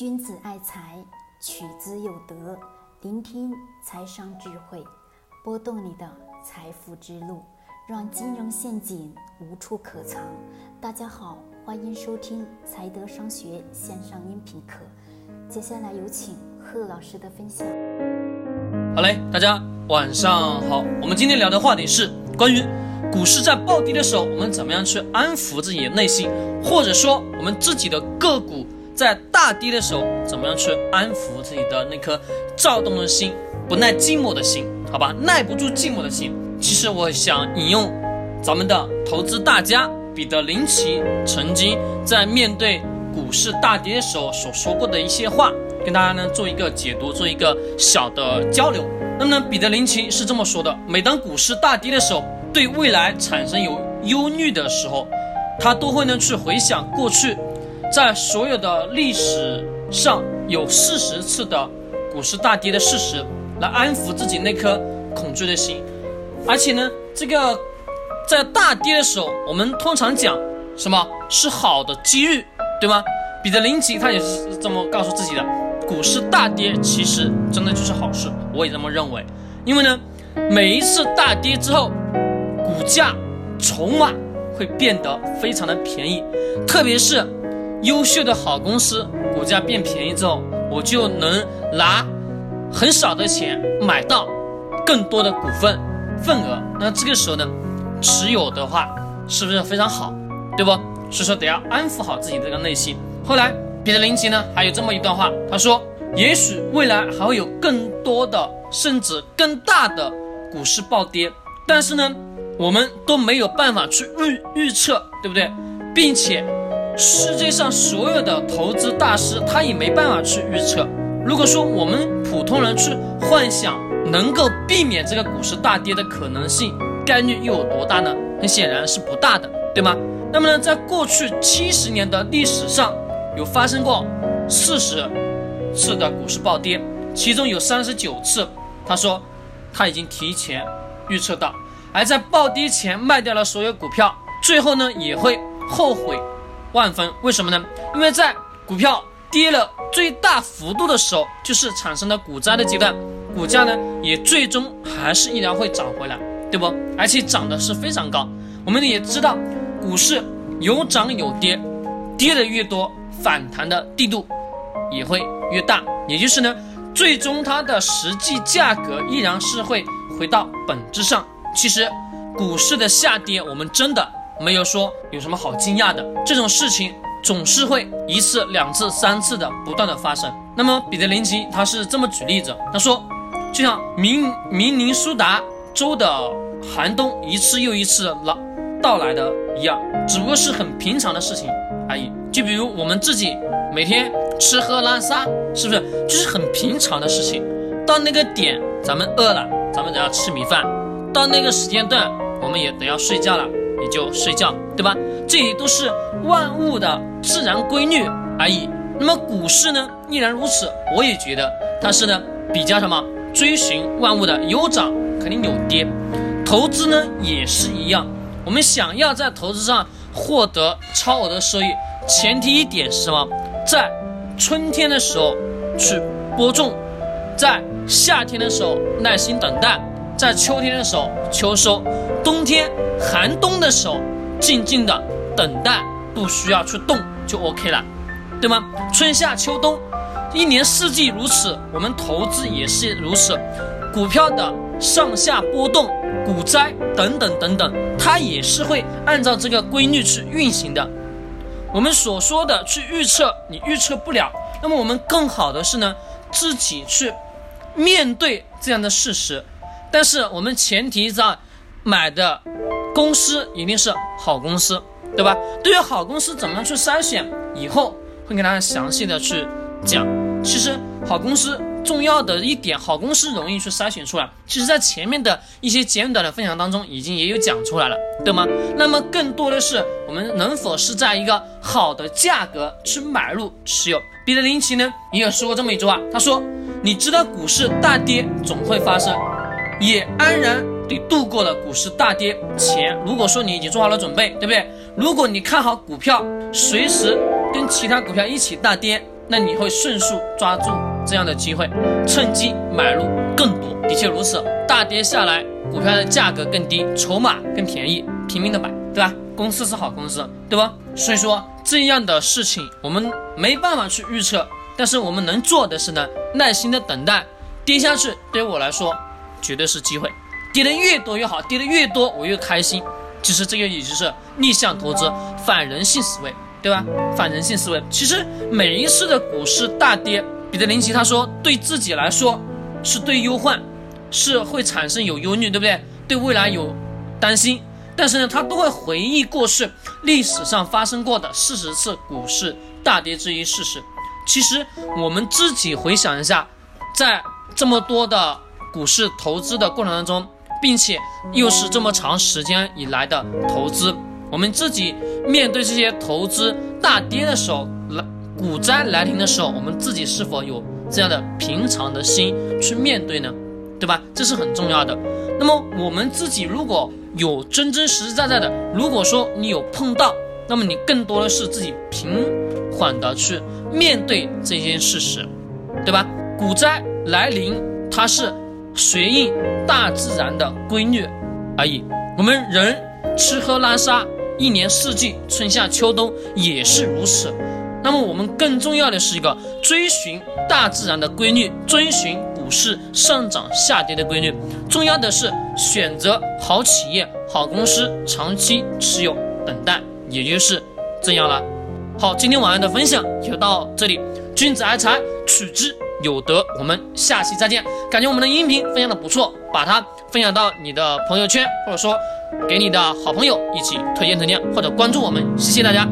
君子爱财，取之有德。聆听财商智慧，拨动你的财富之路，让金融陷阱无处可藏。大家好，欢迎收听财德商学线上音频课。接下来有请贺老师的分享。好嘞，大家晚上好。我们今天聊的话题是关于股市在暴跌的时候，我们怎么样去安抚自己的内心，或者说我们自己的个股在大跌的时候怎么样去安抚自己的那颗躁动的心，不耐寂寞的心，好吧，耐不住寂寞的心。其实我想引用咱们的投资大家彼得林奇曾经在面对股市大跌的时候所说过的一些话，跟大家呢做一个解读，做一个小的交流。那么呢，彼得林奇是这么说的：每当股市大跌的时候，对未来产生有忧虑的时候，他都会呢去回想过去在所有的历史上有40次的股市大跌的事实，来安抚自己那颗恐惧的心。而且呢，这个在大跌的时候，我们通常讲什么是好的机遇，对吗？彼得林奇他也是这么告诉自己的，股市大跌其实真的就是好事。我也这么认为，因为呢，每一次大跌之后，股价筹码会变得非常的便宜，特别是优秀的好公司股价变便宜之后，我就能拿很少的钱买到更多的股份额。那这个时候呢，持有的话是不是非常好，对不？所以说得要安抚好自己这个内心。后来彼得林奇呢还有这么一段话，他说也许未来还会有更多的甚至更大的股市暴跌，但是呢我们都没有办法去预测，对不对？并且世界上所有的投资大师他也没办法去预测。如果说我们普通人去幻想能够避免这个股市大跌的可能性概率又有多大呢？很显然是不大的，对吗？那么呢，在过去70年的历史上有发生过40次的股市暴跌，其中有39次他说他已经提前预测到，而在暴跌前卖掉了所有股票，最后呢也会后悔万分。为什么呢？因为在股票跌了最大幅度的时候，就是产生了股灾的阶段，股价呢也最终还是依然会涨回来，对不？而且涨的是非常高。我们也知道股市有涨有跌，跌的越多反弹的力度也会越大，也就是呢最终它的实际价格依然是会回到本质上。其实股市的下跌我们真的没有说有什么好惊讶的，这种事情总是会一次两次三次的不断的发生。那么彼得林奇他是这么举例子，他说就像明尼苏达州的寒冬一次又一次到来的一样，只不过是很平常的事情而已。就比如我们自己每天吃喝拉撒，是不是就是很平常的事情？到那个点咱们饿了，咱们得要吃米饭，到那个时间段我们也得要睡觉了，也就睡觉，对吧？这些都是万物的自然规律而已。那么股市呢依然如此。我也觉得它是呢比较什么追寻万物的，有涨肯定有跌。投资呢也是一样，我们想要在投资上获得超额的收益，前提一点是什么？在春天的时候去播种，在夏天的时候耐心等待，在秋天的时候秋收，冬天寒冬的时候静静的等待，不需要去动就 OK 了，对吗？春夏秋冬一年四季如此，我们投资也是如此。股票的上下波动，股灾等等等等，它也是会按照这个规律去运行的。我们所说的去预测你预测不了，那么我们更好的是呢自己去面对这样的事实。但是我们前提在买的公司一定是好公司，对吧？对于好公司怎么样去筛选，以后会给大家详细的去讲。其实好公司重要的一点，好公司容易去筛选出来，其实在前面的一些简短的分享当中已经也有讲出来了，对吗？那么更多的是我们能否是在一个好的价格去买入持有。彼得林奇呢也有说过这么一句话，他说你知道股市大跌总会发生，也安然你度过了股市大跌前。如果说你已经做好了准备，对不对？如果你看好股票随时跟其他股票一起大跌，那你会迅速抓住这样的机会，趁机买入更多。的确如此，大跌下来，股票的价格更低，筹码更便宜，拼命的买，对吧？公司是好公司，对吧？所以说这样的事情我们没办法去预测，但是我们能做的是呢，耐心的等待。跌下去对于我来说绝对是机会，跌得越多越好，跌得越多我越开心。其实这个也就是逆向投资，反人性思维，对吧？反人性思维，其实每一次的股市大跌，彼得林奇他说，对自己来说是对忧患，是会产生有忧虑，对不对？对未来有担心，但是呢，他都会回忆过去历史上发生过的40次股市大跌之一事实。其实我们自己回想一下，在这么多的股市投资的过程当中，并且又是这么长时间以来的投资，我们自己面对这些投资大跌的时候，股灾来临的时候，我们自己是否有这样的平常的心去面对呢？对吧？这是很重要的。那么我们自己如果有真真实实在在的，如果说你有碰到，那么你更多的是自己平缓的去面对这些事实，对吧？股灾来临，它是随应大自然的规律而已。我们人吃喝拉撒，一年四季，春夏秋冬也是如此。那么我们更重要的是一个追寻大自然的规律，追寻股市上涨下跌的规律。重要的是选择好企业、好公司，长期持有等待，也就是这样了。好，今天晚上的分享就到这里。君子爱财，取之有德，我们下期再见。感觉我们的音频分享的不错，把它分享到你的朋友圈，或者说给你的好朋友一起推荐推荐，或者关注我们，谢谢大家。